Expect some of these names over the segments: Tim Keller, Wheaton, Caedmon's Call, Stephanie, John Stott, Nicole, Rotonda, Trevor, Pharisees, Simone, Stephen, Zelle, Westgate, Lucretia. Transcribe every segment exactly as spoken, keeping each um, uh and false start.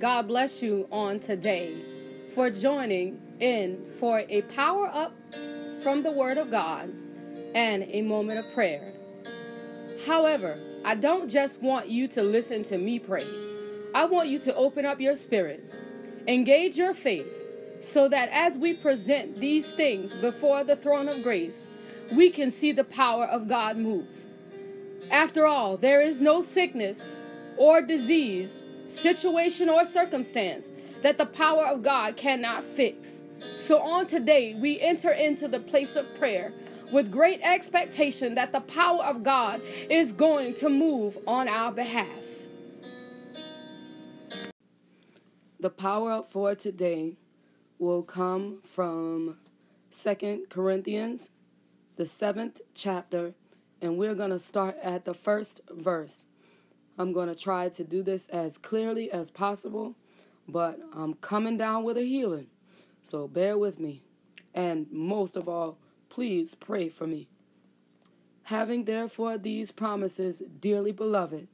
God bless you on today for joining in for a power up from the Word of God and a moment of prayer. However, I don't just want you to listen to me pray. I want you to open up your spirit, engage your faith, so that as we present these things before the throne of grace, we can see the power of God move. After all, there is no sickness or disease, situation or circumstance that the power of God cannot fix. So on today, we enter into the place of prayer with great expectation that the power of God is going to move on our behalf. The power up for today will come from Second Corinthians, the seventh chapter, and we're going to start at the first verse. I'm going to try to do this as clearly as possible, but I'm coming down with a healing, so bear with me. And most of all, please pray for me. Having therefore these promises, dearly beloved,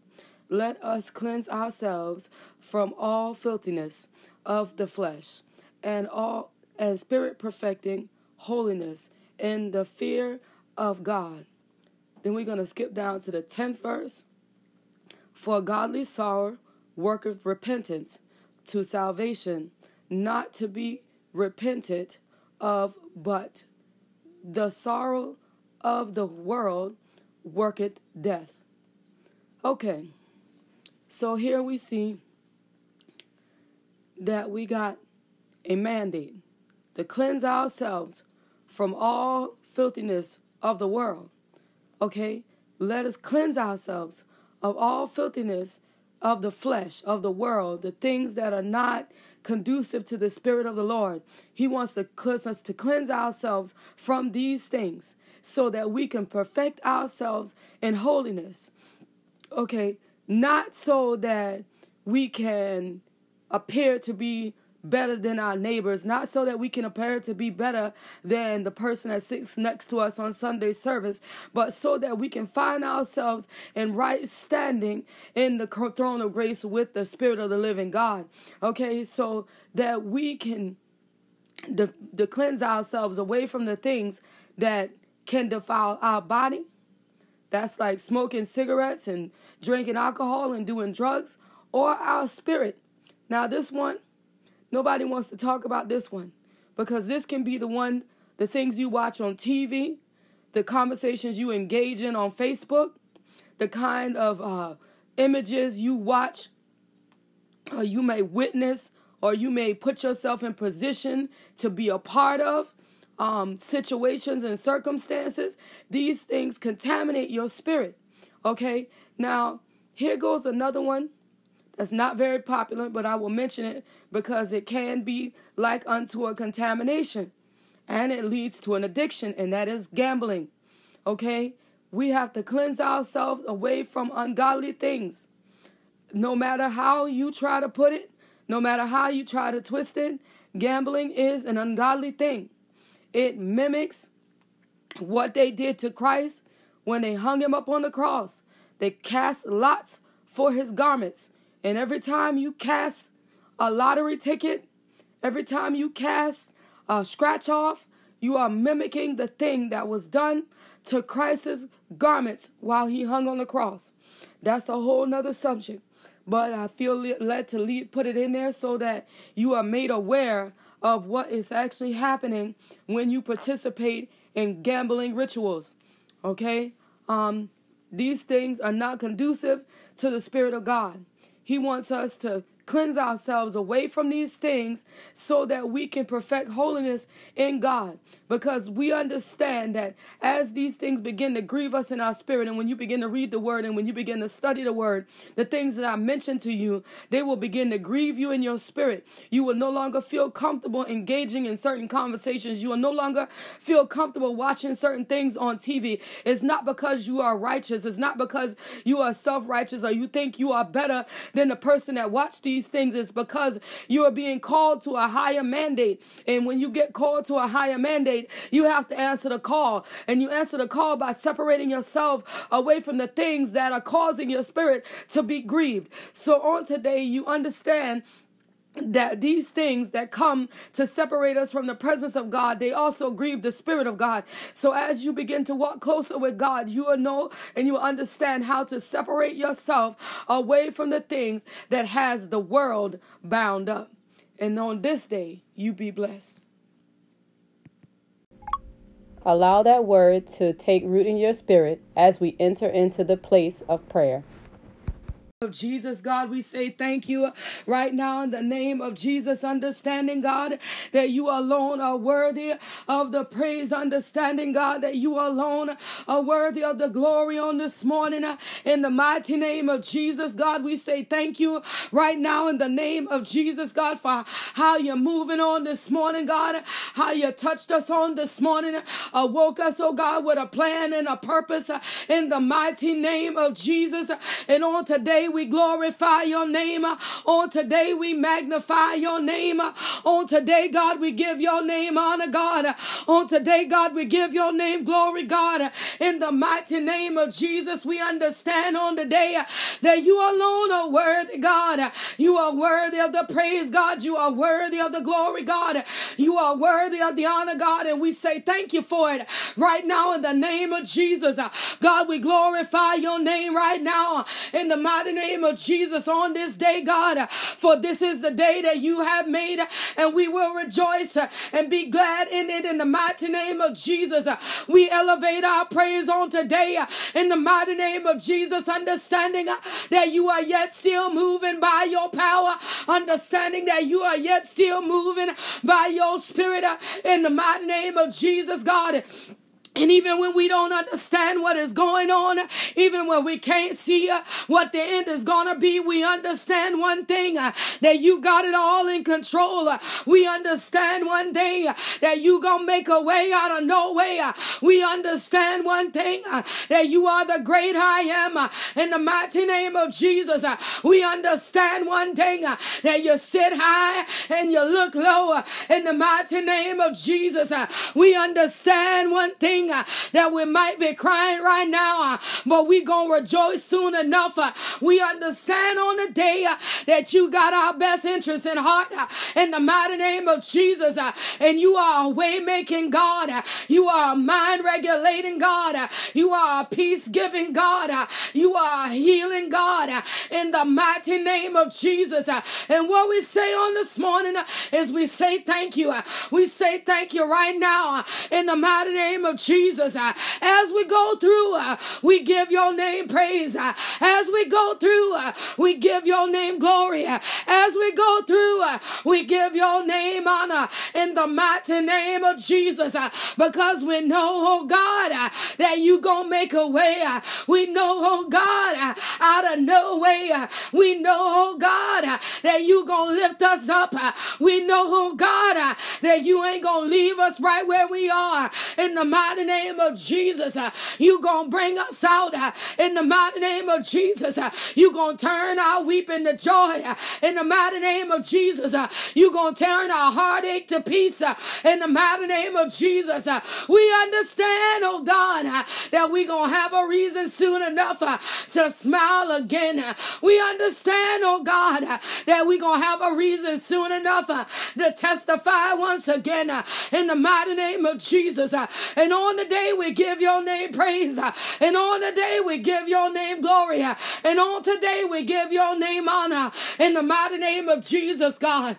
let us cleanse ourselves from all filthiness of the flesh, and all and spirit perfecting holiness in the fear of God. Then we're going to skip down to the tenth verse. For godly sorrow worketh repentance to salvation, not to be repented of, but the sorrow of the world worketh death. Okay, so here we see that we got a mandate to cleanse ourselves from all filthiness of the world. Okay, let us cleanse ourselves of all filthiness of the flesh, of the world, the things that are not conducive to the Spirit of the Lord. He wants to cleanse us to cleanse ourselves from these things so that we can perfect ourselves in holiness. Okay, not so that we can appear to be better than our neighbors, not so that we can appear to be better than the person that sits next to us on Sunday service, but so that we can find ourselves in right standing in the throne of grace with the Spirit of the living God. Okay, so that we can de- de- cleanse ourselves away from the things that can defile our body. That's like smoking cigarettes and drinking alcohol and doing drugs, or our spirit. Now this one, nobody wants to talk about this one, because this can be the one, the things you watch on T V, the conversations you engage in on Facebook, the kind of uh, images you watch, or you may witness, or you may put yourself in position to be a part of, um, situations and circumstances. These things contaminate your spirit, okay? Now, here goes another one. That's not very popular, but I will mention it because it can be like unto a contamination, and it leads to an addiction, and that is gambling. Okay? We have to cleanse ourselves away from ungodly things. No matter how you try to put it, no matter how you try to twist it, gambling is an ungodly thing. It mimics what they did to Christ when they hung him up on the cross. They cast lots for his garments. And every time you cast a lottery ticket, every time you cast a scratch off, you are mimicking the thing that was done to Christ's garments while he hung on the cross. That's a whole nother subject, but I feel led to lead, put it in there so that you are made aware of what is actually happening when you participate in gambling rituals. Okay? Um, these things are not conducive to the Spirit of God. He wants us to cleanse ourselves away from these things so that we can perfect holiness in God, because we understand that as these things begin to grieve us in our spirit, and when you begin to read the Word and when you begin to study the Word, the things that I mentioned to you, they will begin to grieve you in your spirit. You will no longer feel comfortable engaging in certain conversations. You will no longer feel comfortable watching certain things on T V. It's not because you are righteous. It's not because you are self-righteous or you think you are better than the person that watched these things. It's because you are being called to a higher mandate. And when you get called to a higher mandate, you have to answer the call, and you answer the call by separating yourself away from the things that are causing your spirit to be grieved. So on today, you understand that these things that come to separate us from the presence of God, they also grieve the Spirit of God. So as you begin to walk closer with God, you will know and you will understand how to separate yourself away from the things that has the world bound up. And on this day, you be blessed. Allow that word to take root in your spirit as we enter into the place of prayer. Of Jesus, God, we say thank you right now in the name of Jesus, understanding, God, that you alone are worthy of the praise, understanding, God, that you alone are worthy of the glory on this morning. In the mighty name of Jesus, God, we say thank you right now in the name of Jesus, God, for how you're moving on this morning, God, how you touched us on this morning, awoke us, oh God, with a plan and a purpose in the mighty name of Jesus. And on today, we glorify your name. On today, we magnify your name. On today, God, we give your name honor, God. On today, God, we give your name glory, God. In the mighty name of Jesus, we understand on the day that you alone are worthy, God. You are worthy of the praise, God. You are worthy of the glory, God. You are worthy of the honor, God. And we say thank you for it right now in the name of Jesus. God, we glorify your name right now in the mighty name of Jesus on this day, God, for this is the day that you have made, and we will rejoice and be glad in it in the mighty name of Jesus. We elevate our praise on today in the mighty name of Jesus, understanding that you are yet still moving by your power, understanding that you are yet still moving by your spirit in the mighty name of Jesus, God. And even when we don't understand what is going on, even when we can't see uh, what the end is going to be, we understand one thing, uh, that you got it all in control. Uh, we understand one thing, uh, that you going to make a way out of no way. Uh, we understand one thing, uh, that you are the great I am. Uh, in the mighty name of Jesus, uh, we understand one thing, uh, that you sit high and you look low. Uh, in the mighty name of Jesus, uh, we understand one thing, that we might be crying right now, but we gonna rejoice soon enough. We understand on the day that you got our best interest in heart in the mighty name of Jesus, and you are a way making God, you are a mind regulating God, you are a peace giving God, you are a healing God in the mighty name of Jesus. And what we say on this morning is we say thank you. We say thank you right now in the mighty name of Jesus. Uh, as we go through, uh, we give your name praise. Uh, as we go through, uh, we give your name glory. Uh, as we go through, uh, we give your name honor in the mighty name of Jesus, uh, because we know, oh God, uh, that you gonna make a way. Uh, we know, oh God, uh, out of no way. Uh, we know, oh God, uh, that you gonna lift us up. Uh, we know, oh God, uh, that you ain't gonna leave us right where we are in the mighty In the name of Jesus, uh, you gonna bring us out uh, in the mighty name of Jesus. Uh, you gonna turn our weeping to joy uh, in the mighty name of Jesus. Uh, you gonna turn our heartache to peace uh, in the mighty name of Jesus. Uh, we understand, oh God, uh, that we gonna have a reason soon enough uh, to smile again. Uh, we understand, oh God, uh, that we gonna have a reason soon enough uh, to testify once again uh, in the mighty name of Jesus. Uh, and on the day we give your name praise, and on the day we give your name glory, and on today we give your name honor in the mighty name of Jesus, God.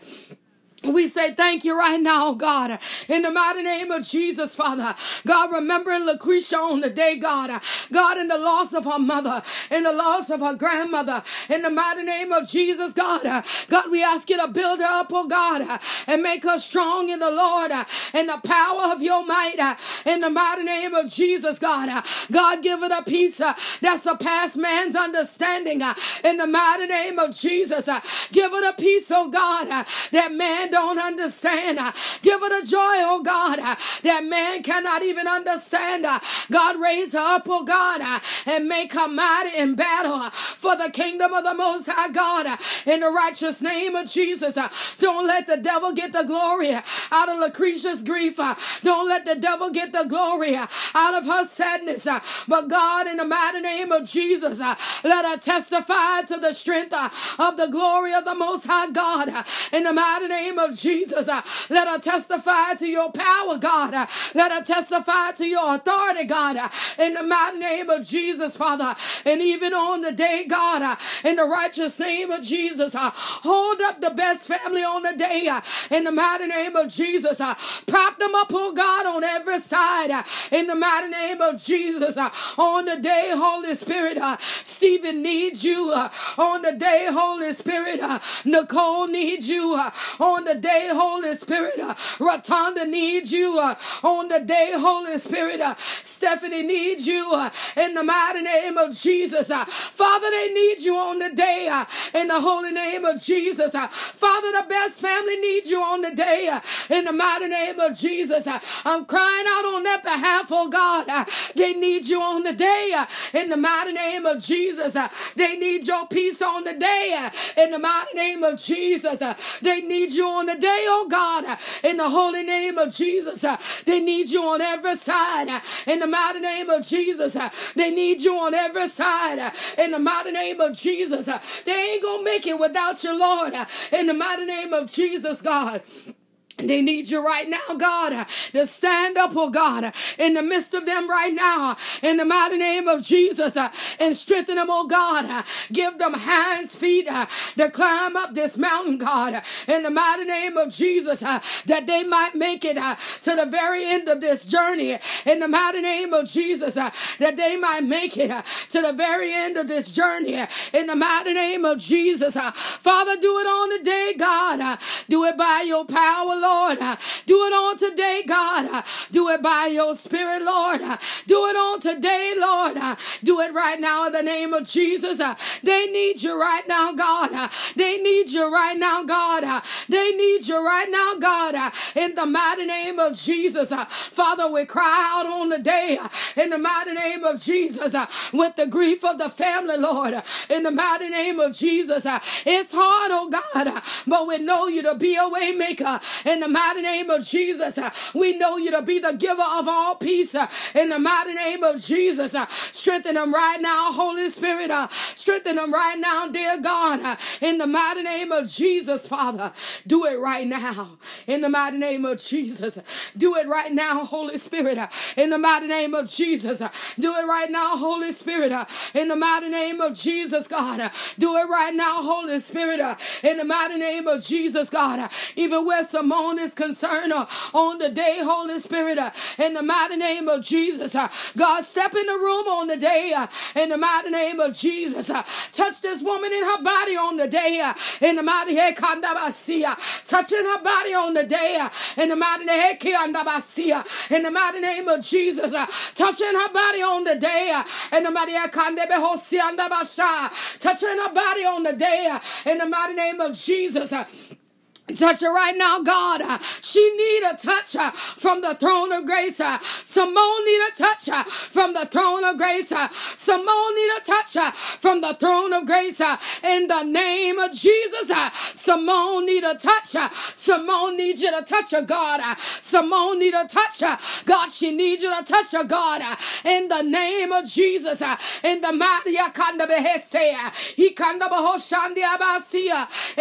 We say thank you right now, God, in the mighty name of Jesus, Father. God, remembering Lucretia on the day, God. God, in the loss of her mother, in the loss of her grandmother, in the mighty name of Jesus, God. God, we ask you to build her up, oh God, and make her strong in the Lord, in the power of your might, in the mighty name of Jesus, God. God, give her the peace that surpasses man's understanding, in the mighty name of Jesus. Give her the peace, oh God, that man don't understand. Give her the joy, oh God, that man cannot even understand. God, raise her up, oh God, and make her mighty in battle for the kingdom of the Most High God. In the righteous name of Jesus, don't let the devil get the glory out of Lucretia's grief. Don't let the devil get the glory out of her sadness. But God, in the mighty name of Jesus, let her testify to the strength of the glory of the Most High God. In the mighty name of Jesus, let her testify to your power, God. Let her testify to your authority, God. In the mighty name of Jesus, Father. And even on the day, God, in the righteous name of Jesus, hold up the best family on the day. In the mighty name of Jesus, prop them up, oh God, on every side. In the mighty name of Jesus, on the day, Holy Spirit, Stephen needs you. On the day, Holy Spirit, Nicole needs you. On the day, Holy Spirit, Rotonda needs you. On the day, Holy Spirit, Stephanie needs you. In the mighty name of Jesus, Father, they need you on the day. In the holy name of Jesus, Father, the best family needs you on the day. In the mighty name of Jesus, I'm crying out on their behalf, oh God. They need you on the day. In the mighty name of Jesus, they need your peace on the day. In the mighty name of Jesus, they need you on the day, oh God. In the holy name of Jesus, they need you on every side. In the mighty name of Jesus, they need you on every side. In the mighty name of Jesus, they ain't gonna make it without you, Lord. In the mighty name of Jesus, God. They need you right now, God, to stand up, oh God, in the midst of them right now, in the mighty name of Jesus, and strengthen them, oh God. Give them hands, feet to climb up this mountain, God, in the mighty name of Jesus, that they might make it to the very end of this journey, in the mighty name of Jesus, that they might make it to the very end of this journey, in the mighty name of Jesus. Father, do it on the day, God. Do it by your power, Lord. Lord, do it on today, God. Do it by your spirit, Lord. Do it on today, Lord. Do it right now in the name of Jesus. They need you right now, God. They need you right now, God. They need you right now, God. In the mighty name of Jesus, Father, we cry out on the day, in the mighty name of Jesus, with the grief of the family, Lord. In the mighty name of Jesus, it's hard, oh God, but we know you to be a way maker. In the mighty name of Jesus, we know you to be the giver of all peace. In the mighty name of Jesus, strengthen them right now, Holy Spirit. Strengthen them right now, dear God. In the mighty name of Jesus, Father, do it right now. In the mighty name of Jesus, do it right now, Holy Spirit. In the mighty name of Jesus, do it right now, Holy Spirit. In the mighty name of Jesus, God, do it right now, Holy Spirit. In the mighty name of Jesus, God, even where some Simone is concerned uh, on the day, Holy Spirit, uh, in the mighty name of Jesus. Uh, God, step in the room on the day, uh, in the mighty name of Jesus. Uh, touch this woman in her body on the day, uh, in the mighty name Kandabasia. Touching her body on the day, uh, in the mighty name Kandabasia. In the mighty name of Jesus. Uh, touching her body on the day, uh, in the mighty name Kandabasia. Touching her body on the day, uh, in the mighty name of Jesus. Uh, Touch her right now, God. She need a touch from the throne of grace. Simone need a touch from the throne of grace. Simone need a touch from the throne of grace. In the name of Jesus, Simone need a touch. Simone need you to touch her, God. Simone need a touch. God, she needs you to touch her, God. In the name of Jesus, in the mighty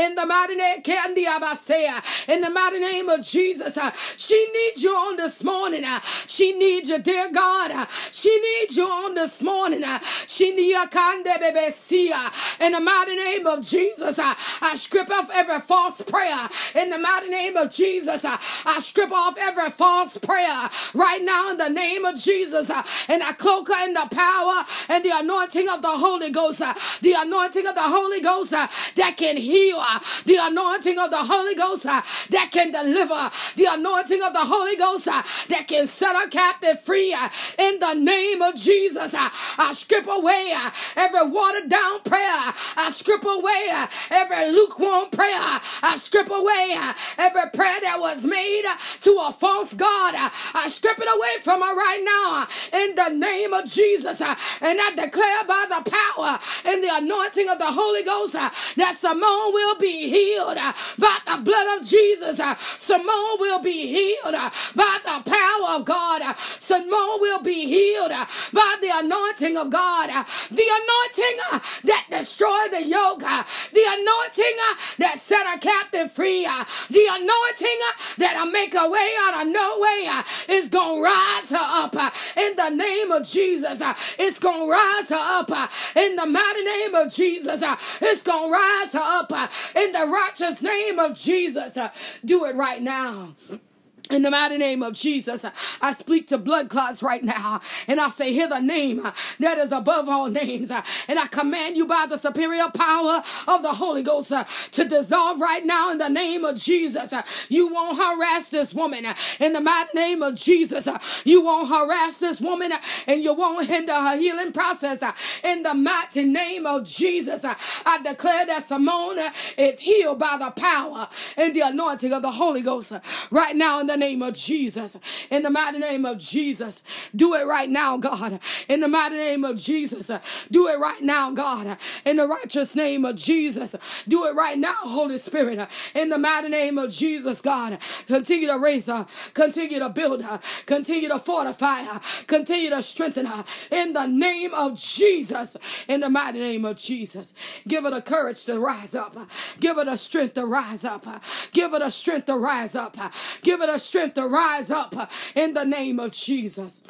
in the mighty name Candy Abasi. In the mighty name of Jesus, she needs you on this morning. She needs you, dear God. She needs you on this morning. She needs you, in the mighty name of Jesus, I strip off every false prayer. In the mighty name of Jesus, I strip off every false prayer right now in the name of Jesus. And I cloak her in the power and the anointing of the Holy Ghost. The anointing of the Holy Ghost that can heal. The anointing of the Holy Holy Ghost uh, that can deliver, the anointing of the Holy Ghost uh, that can set a captive free uh, in the name of Jesus. Uh, I strip away uh, every watered down prayer. I strip away uh, every lukewarm prayer. I strip away uh, every prayer that was made uh, to a false god. Uh, I strip it away from her right now uh, in the name of Jesus. Uh, and I declare by the power and the anointing of the Holy Ghost uh, that Simone will be healed uh, by the blood of Jesus. Uh, Simone will be healed uh, by the power of God. Uh, Simone will be healed uh, by the anointing of God. Uh, the anointing uh, that destroyed the yoke. Uh, the anointing uh, that set a captive free. Uh, the anointing uh, that'll make a way out of no way uh, is going to rise her up uh, in the name of Jesus. Uh, it's going to rise her up uh, in the mighty name of Jesus. Uh, it's going to rise her up uh, in the righteous name of Jesus. Uh, do it right now. In the mighty name of Jesus, I speak to blood clots right now, and I say, hear the name that is above all names, and I command you by the superior power of the Holy Ghost to dissolve right now in the name of Jesus. You won't harass this woman in the mighty name of Jesus. You won't harass this woman, and you won't hinder her healing process in the mighty name of Jesus. I declare that Simone is healed by the power and the anointing of the Holy Ghost right now in the name of Jesus. In the mighty name of Jesus, do it right now, God. In the mighty name of Jesus, do it right now, God. In the righteous name of Jesus, do it right now, Holy Spirit. In the mighty name of Jesus, God, continue to raise her, continue to build her, continue to fortify her, continue to strengthen her in the name of Jesus. In the mighty name of Jesus, give her the courage to rise up, give her the strength to rise up, give her the strength to rise up, give her the strength to rise up in the name of Jesus.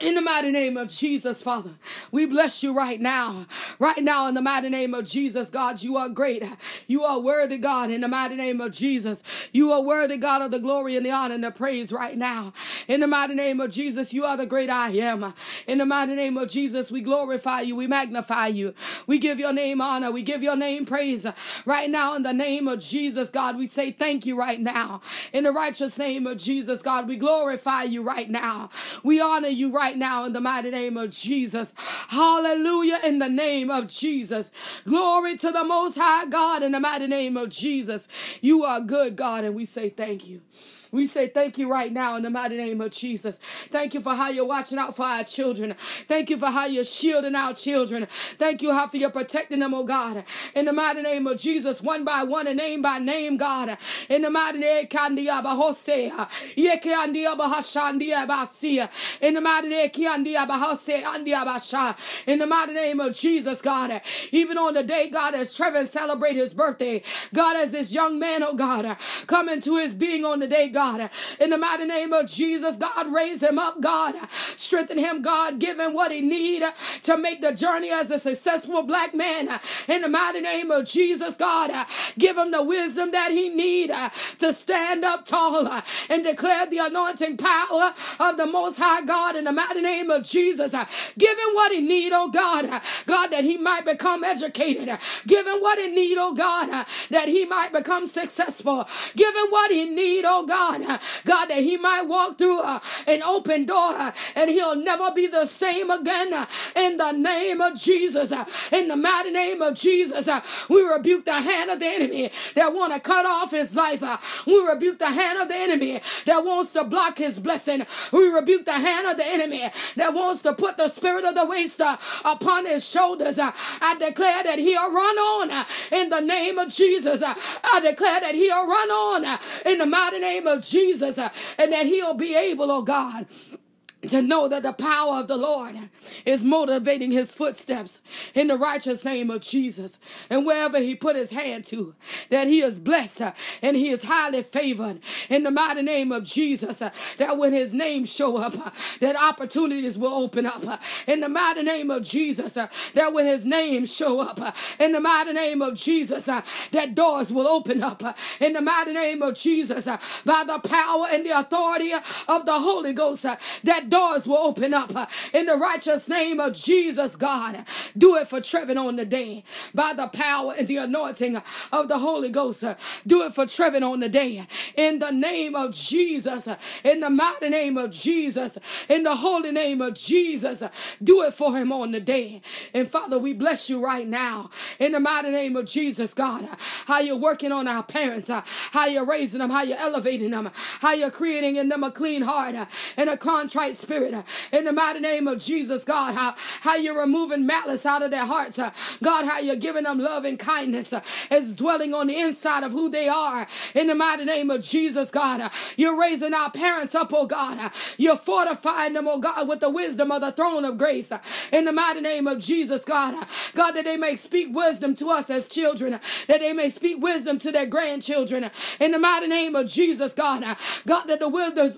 In the mighty name of Jesus, Father, we bless you right now. Right now, in the mighty name of Jesus, God, you are great. You are worthy, God, in the mighty name of Jesus. You are worthy, God, of the glory and the honor and the praise right now. In the mighty name of Jesus, you are the great I am. In the mighty name of Jesus, we glorify you. We magnify you. We give your name honor. We give your name praise. Right now, in the name of Jesus, God, we say thank you right now. In the righteous name of Jesus, God, we glorify you right now. We honor you right now. Now in the mighty name of Jesus. Hallelujah, in the name of Jesus. Glory to the Most High God in the mighty name of Jesus. You are good, God, and we say thank you. We say thank you right now in the mighty name of Jesus. Thank you for how you're watching out for our children. Thank you for how you're shielding our children. Thank you how for you're protecting them, oh God. In the mighty name of Jesus, one by one and name by name, God. In the mighty name In the mighty name In the mighty name of Jesus, God. Even on the day, God, as Trevor celebrates his birthday, God, as this young man, oh God, come into his being on the day, God. God, in the mighty name of Jesus, God, raise him up, God, strengthen him, God, give him what he needs to make the journey as a successful black man. In the mighty name of Jesus, God, give him the wisdom that he needs to stand up tall and declare the anointing power of the Most High God. In the mighty name of Jesus, give him what he needs, oh God, God, that he might become educated. Give him what he needs, oh God, that he might become successful. Give him what he needs, oh God. God, God, that he might walk through uh, an open door uh, and he'll never be the same again uh, in the name of Jesus. Uh, in the mighty name of Jesus, uh, we rebuke the hand of the enemy that want to cut off his life. Uh, we rebuke the hand of the enemy that wants to block his blessing. We rebuke the hand of the enemy that wants to put the spirit of the waster upon his shoulders. Uh, I declare that he'll run on uh, in the name of Jesus. Uh, I declare that he'll run on uh, in the mighty name of of Jesus, uh, and that he'll be able, oh God, to know that the power of the Lord is motivating his footsteps in the righteous name of Jesus. And wherever he put his hand to, that he is blessed and he is highly favored in the mighty name of Jesus. That when his name show up, that opportunities will open up in the mighty name of Jesus. That when his name show up in the mighty name of Jesus, that doors will open up in the mighty name of Jesus. By the power and the authority of the Holy Ghost, that doors will open up in the righteous name of Jesus, God. Do it for Trevor on the day by the power and the anointing of the Holy Ghost. Do it for Trevor on the day in the name of Jesus, in the mighty name of Jesus, in the holy name of Jesus. Do it for him on the day. And Father, we bless you right now in the mighty name of Jesus, God. How you're working on our parents, how you're raising them, how you're elevating them, how you're creating in them a clean heart and a contrite spirit in the mighty name of Jesus, God. How, how you're removing malice out of their hearts, God. How you're giving them love and kindness is dwelling on the inside of who they are in the mighty name of Jesus, God. You're raising our parents up, oh God. You're fortifying them, oh God, with the wisdom of the throne of grace in the mighty name of Jesus, God. God, that they may speak wisdom to us as children, that they may speak wisdom to their grandchildren in the mighty name of Jesus, God. God, that the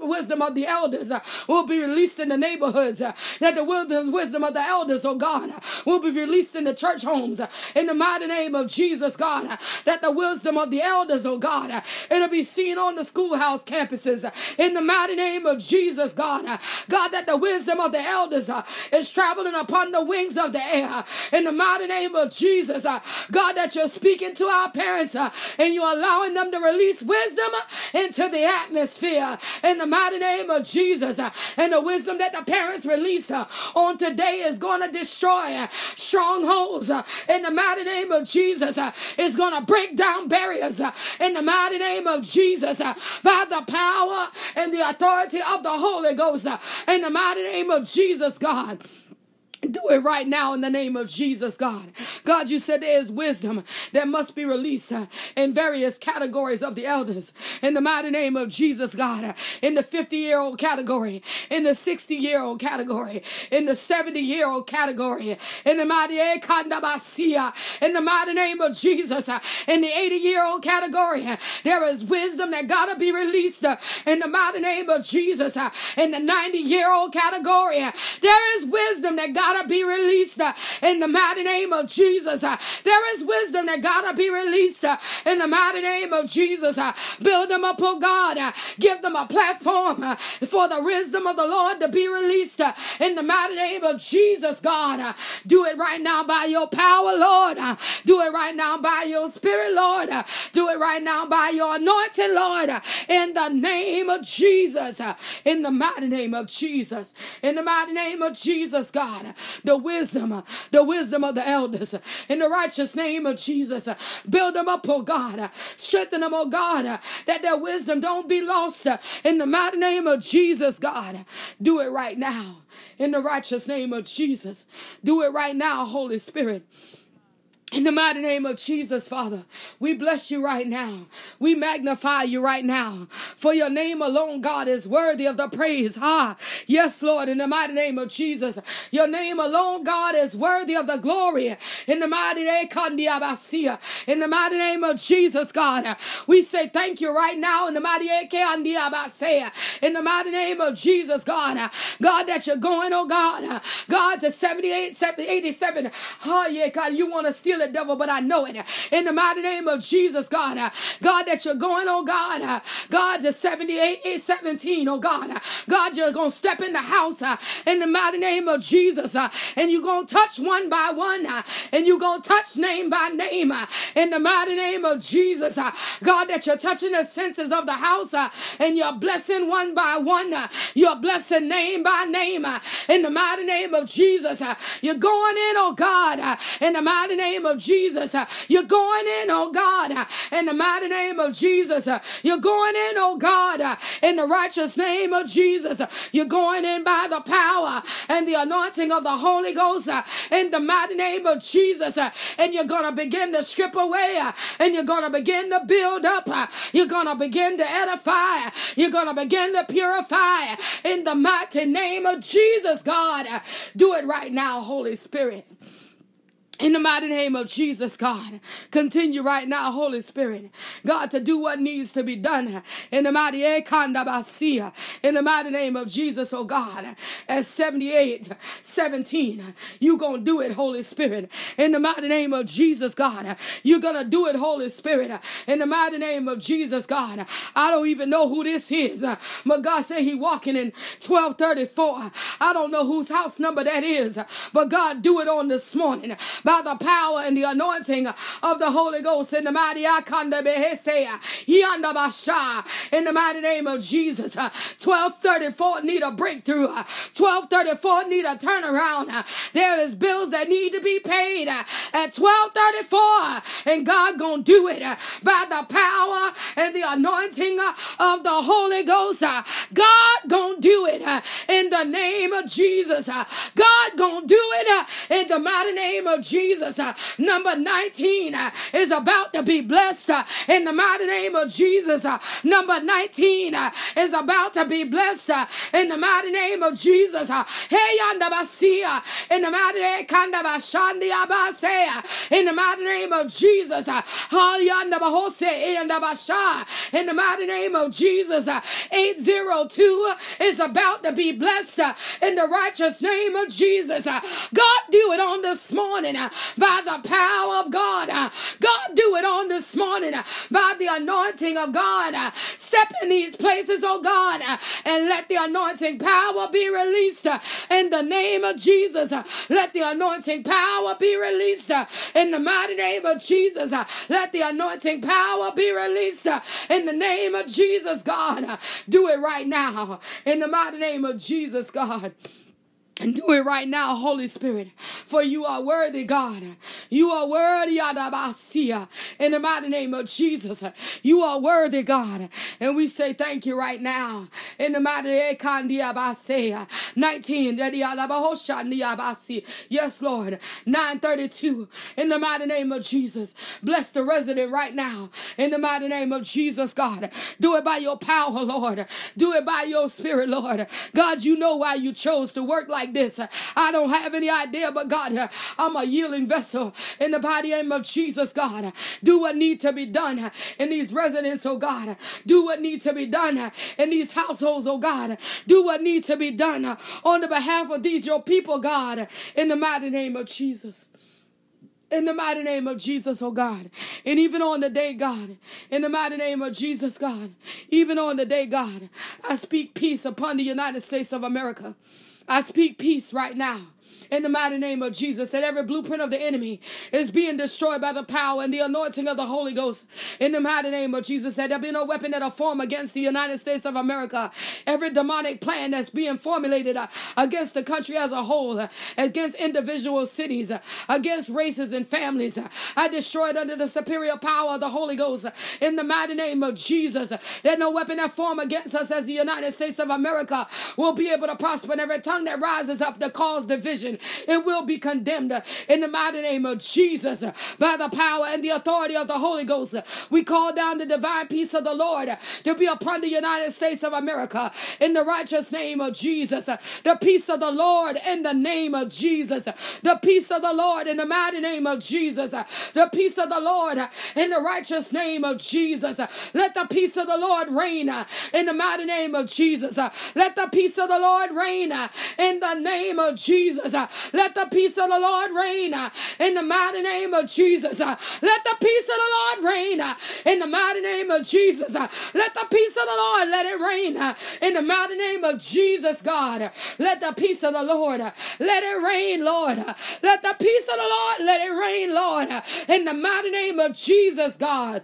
wisdom of the elders will be released in the neighborhoods, that the wisdom of the elders, oh God, will be released in the church homes in the mighty name of Jesus, God. That the wisdom of the elders, oh God, it'll be seen on the schoolhouse campuses in the mighty name of Jesus, God. God, that the wisdom of the elders is traveling upon the wings of the air in the mighty name of Jesus, God. That you're speaking to our parents and you're allowing them to release wisdom into the atmosphere in the mighty name of Jesus. And the wisdom that the parents release on today is going to destroy strongholds in the mighty name of Jesus. It's going to break down barriers in the mighty name of Jesus by the power and the authority of the Holy Ghost in the mighty name of Jesus, God. Do it right now in the name of Jesus, God. God, you said there is wisdom that must be released in various categories of the elders. In the mighty name of Jesus, God. In the fifty-year-old category. In the sixty-year-old category. In the seventy-year-old category. In the mighty in the mighty name of Jesus. In the eighty-year-old category. There is wisdom that gotta be released in the mighty name of Jesus. In the ninety-year-old category. There is wisdom that gotta to be released uh, in the mighty name of Jesus. Uh, there is wisdom that gotta be released uh, in the mighty name of Jesus. Uh, build them up, oh God. Uh, give them a platform uh, for the wisdom of the Lord to be released uh, in the mighty name of Jesus, God. Uh, do it right now by your power, Lord. Uh, do it right now by your spirit, Lord. Uh, do it right now by your anointing, Lord. Uh, in the name of Jesus. Uh, in the mighty name of Jesus. In the mighty name of Jesus, God. The wisdom, the wisdom of the elders in the righteous name of Jesus. Build them up, oh God. Strengthen them, oh God, that their wisdom don't be lost in the mighty name of Jesus, God. Do it right now in the righteous name of Jesus. Do it right now, Holy Spirit. In the mighty name of Jesus, Father, we bless you right now. We magnify you right now. For your name alone, God, is worthy of the praise. Ah, yes, Lord, in the mighty name of Jesus. Your name alone, God, is worthy of the glory. In the mighty name, in the mighty name of Jesus, God, we say thank you right now. In the mighty name, in the mighty name of Jesus, God, God, that you're going, oh God, God, to seventy-eight, eighty-seven. Oh, yeah, God, you want to steal it, devil, but I know it. In the mighty name of Jesus, God, uh, God, that you're going, oh God, uh, God, the seventy-eight, eight, seventeen, oh God, uh, God, you're going to step in the house uh, in the mighty name of Jesus, uh, and you're going to touch one by one, uh, and you're going to touch name by name, uh, in the mighty name of Jesus, uh, God, that you're touching the senses of the house, uh, and you're blessing one by one, uh, you're blessing name by name, uh, in the mighty name of Jesus, uh, you're going in, oh God, uh, in the mighty name of Jesus, you're going in, oh God, in the mighty name of Jesus, you're going in, oh God, in the righteous name of Jesus, you're going in by the power and the anointing of the Holy Ghost, in the mighty name of Jesus, and you're going to begin to strip away, and you're going to begin to build up, you're going to begin to edify, you're going to begin to purify, in the mighty name of Jesus, God, do it right now, Holy Spirit. In the mighty name of Jesus, God, continue right now, Holy Spirit, God, to do what needs to be done. In the mighty Ekandabasia, in the mighty name of Jesus, oh God, at seventy-eight seventeen, you gonna do it, Holy Spirit. In the mighty name of Jesus, God, you're gonna do it, Holy Spirit. In the mighty name of Jesus, God, I don't even know who this is, but God said he walking in twelve thirty-four. I don't know whose house number that is, but God, do it on this morning. By the power and the anointing of the Holy Ghost, in the mighty in the mighty name of Jesus. twelve thirty-four need a breakthrough. twelve thirty-four need a turnaround. There is bills that need to be paid at twelve thirty-four, and God gonna do it by the power and the anointing of the Holy Ghost. God gonna do it in the name of Jesus. God gonna do it in the mighty name of Jesus. Uh, number nineteen uh, is about to be blessed uh, in the mighty name of Jesus. Uh, number nineteen uh, is about to be blessed uh, in the mighty name of Jesus. Uh, in the mighty in the mighty name of Jesus. Uh, in the mighty name of Jesus. Uh, eight oh two is about to be blessed uh, in the righteous name of Jesus. Uh, God, do it on this morning. Morning, uh, by the power of God. Uh, God, do it on this morning uh, by the anointing of God. Uh, step in these places, oh God, uh, and let the anointing power be released uh, in the name of Jesus. Uh, let the anointing power be released uh, in the mighty name of Jesus. Uh, let the anointing power be released uh, in the name of Jesus, God. Uh, do it right now in the mighty name of Jesus, God. And do it right now, Holy Spirit, for you are worthy, God. You are worthy, Adabasia, in the mighty name of Jesus. You are worthy, God. And we say thank you right now, in the mighty Ekandiabasea. nineteen, yes, Lord, nine thirty-two, in the mighty name of Jesus. Bless the resident right now, in the mighty name of Jesus, God. Do it by your power, Lord. Do it by your spirit, Lord. God, you know why you chose to work like this. I don't have any idea, but God, I'm a yielding vessel in the mighty name of Jesus, God. Do what needs to be done in these residences, oh God. Do what needs to be done in these households, oh God. Do what needs to be done on the behalf of these your people, God, in the mighty name of Jesus. In the mighty name of Jesus, oh God. And even on the day, God, in the mighty name of Jesus, God, even on the day, God, I speak peace upon the United States of America. I speak peace right now, in the mighty name of Jesus, that every blueprint of the enemy is being destroyed by the power and the anointing of the Holy Ghost. In the mighty name of Jesus, that there be no weapon that are formed against the United States of America. Every demonic plan that's being formulated uh, against the country as a whole, uh, against individual cities, uh, against races and families, uh, I destroyed under the superior power of the Holy Ghost. Uh, in the mighty name of Jesus, uh, that no weapon that formed against us as the United States of America will be able to prosper, and every tongue that rises up to cause division, it will be condemned in the mighty name of Jesus. By the power and the authority of the Holy Ghost, we call down the divine peace of the Lord to be upon the United States of America in the righteous name of Jesus. The peace of the Lord in the name of Jesus. The peace of the Lord in the mighty name of Jesus. The peace of the Lord in the righteous name of Jesus. Let the peace of the Lord reign in the mighty name of Jesus. Let the peace of the Lord reign in the name of Jesus. Let the peace of the Lord reign uh, in the mighty name of Jesus. Uh, let the peace of the Lord reign uh, in the mighty name of Jesus. Uh, let the peace of the Lord, let it reign uh, in the mighty name of Jesus, God. Uh, let the peace of the Lord, uh, let it rain, Lord. Uh, let the peace of the Lord, let it rain, Lord. Uh, in the mighty name of Jesus, God.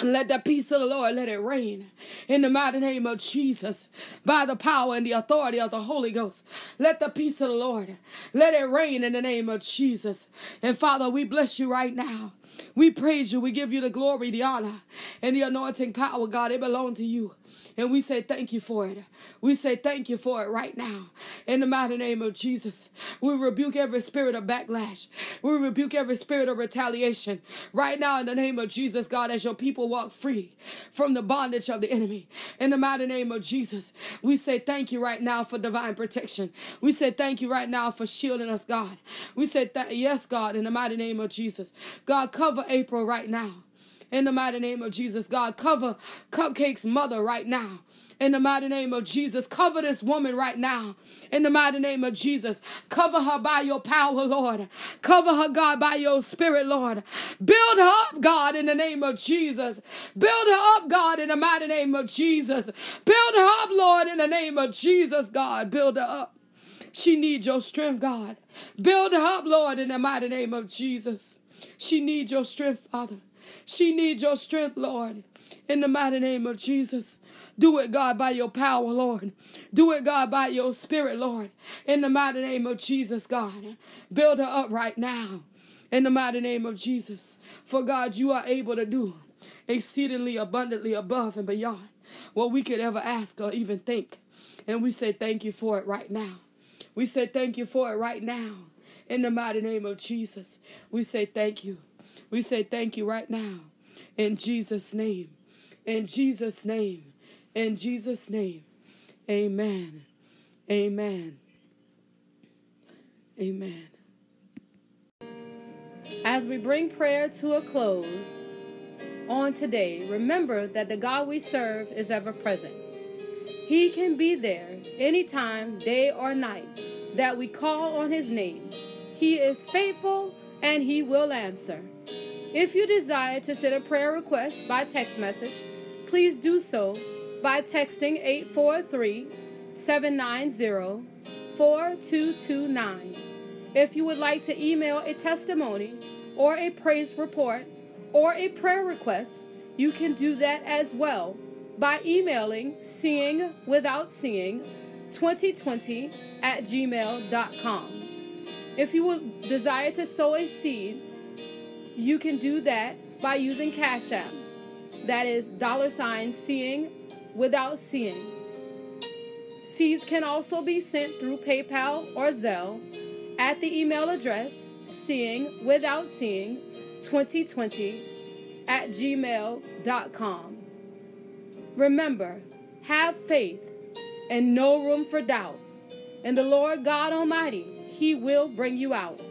Let the peace of the Lord, let it reign in the mighty name of Jesus, by the power and the authority of the Holy Ghost. Let the peace of the Lord, let it reign in the name of Jesus. And Father, we bless you right now. We praise you. We give you the glory, the honor, and the anointing power, God. It belongs to you. And we say thank you for it. We say thank you for it right now. In the mighty name of Jesus, we rebuke every spirit of backlash. We rebuke every spirit of retaliation. Right now, in the name of Jesus, God, as your people walk free from the bondage of the enemy. In the mighty name of Jesus, we say thank you right now for divine protection. We say thank you right now for shielding us, God. We say, th- yes, God, in the mighty name of Jesus. God, cover April right now. In the mighty name of Jesus, God, cover Cupcake's mother right now. In the mighty name of Jesus, cover this woman right now. In the mighty name of Jesus, cover her by your power, Lord. Cover her, God, by your spirit, Lord. Build her up, God, in the name of Jesus. Build her up, God, in the mighty name of Jesus. Build her up, Lord, in the name of Jesus, God. Build her up. She needs your strength, God. Build her up, Lord, in the mighty name of Jesus. She needs your strength, Father. She needs your strength, Lord. In the mighty name of Jesus, do it, God, by your power, Lord. Do it, God, by your spirit, Lord. In the mighty name of Jesus, God, build her up right now. In the mighty name of Jesus, for God, you are able to do exceedingly abundantly above and beyond what we could ever ask or even think. And we say thank you for it right now. We say thank you for it right now. In the mighty name of Jesus, we say thank you. We say thank you right now. In Jesus' name. In Jesus' name. In Jesus' name. Amen. Amen. Amen. As we bring prayer to a close on today, remember that the God we serve is ever present. He can be there anytime, day or night, that we call on his name. He is faithful and he will answer. If you desire to send a prayer request by text message, please do so by texting eight four three, seven nine zero, four two two nine. If you would like to email a testimony or a praise report or a prayer request, you can do that as well by emailing seeingwithoutseeing2020 at gmail dot com. If you would desire to sow a seed, you can do that by using Cash App. That is dollar sign seeing without seeing. Seeds can also be sent through PayPal or Zelle at the email address seeingwithoutseeing2020 at gmail dot com. Remember, have faith and no room for doubt. And the Lord God Almighty, he will bring you out.